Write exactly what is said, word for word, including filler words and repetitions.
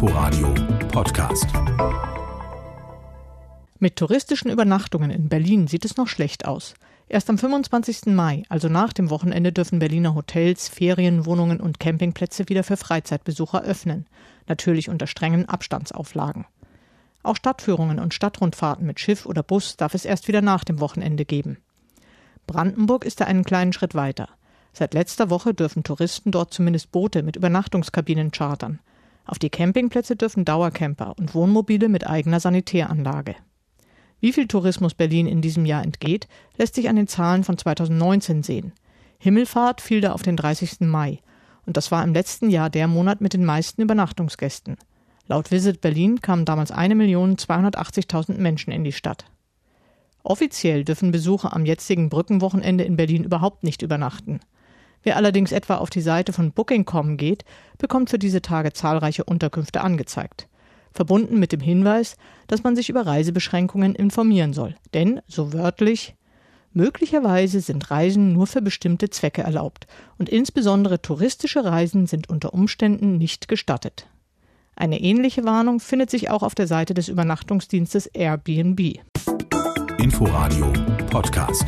Inforadio Podcast. Mit touristischen Übernachtungen in Berlin sieht es noch schlecht aus. Erst am fünfundzwanzigsten Mai, also nach dem Wochenende, dürfen Berliner Hotels, Ferienwohnungen und Campingplätze wieder für Freizeitbesucher öffnen. Natürlich unter strengen Abstandsauflagen. Auch Stadtführungen und Stadtrundfahrten mit Schiff oder Bus darf es erst wieder nach dem Wochenende geben. Brandenburg ist da einen kleinen Schritt weiter. Seit letzter Woche dürfen Touristen dort zumindest Boote mit Übernachtungskabinen chartern. Auf die Campingplätze dürfen Dauercamper und Wohnmobile mit eigener Sanitäranlage. Wie viel Tourismus Berlin in diesem Jahr entgeht, lässt sich an den Zahlen von zweitausendneunzehn sehen. Himmelfahrt fiel da auf den dreißigsten Mai. Und das war im letzten Jahr der Monat mit den meisten Übernachtungsgästen. Laut Visit Berlin kamen damals eine Million zweihundertachtzigtausend Menschen in die Stadt. Offiziell dürfen Besucher am jetzigen Brückenwochenende in Berlin überhaupt nicht übernachten. Wer allerdings etwa auf die Seite von Booking Punkt com geht, bekommt für diese Tage zahlreiche Unterkünfte angezeigt. Verbunden mit dem Hinweis, dass man sich über Reisebeschränkungen informieren soll. Denn, so wörtlich, möglicherweise sind Reisen nur für bestimmte Zwecke erlaubt und insbesondere touristische Reisen sind unter Umständen nicht gestattet. Eine ähnliche Warnung findet sich auch auf der Seite des Übernachtungsdienstes Airbnb. Inforadio Podcast.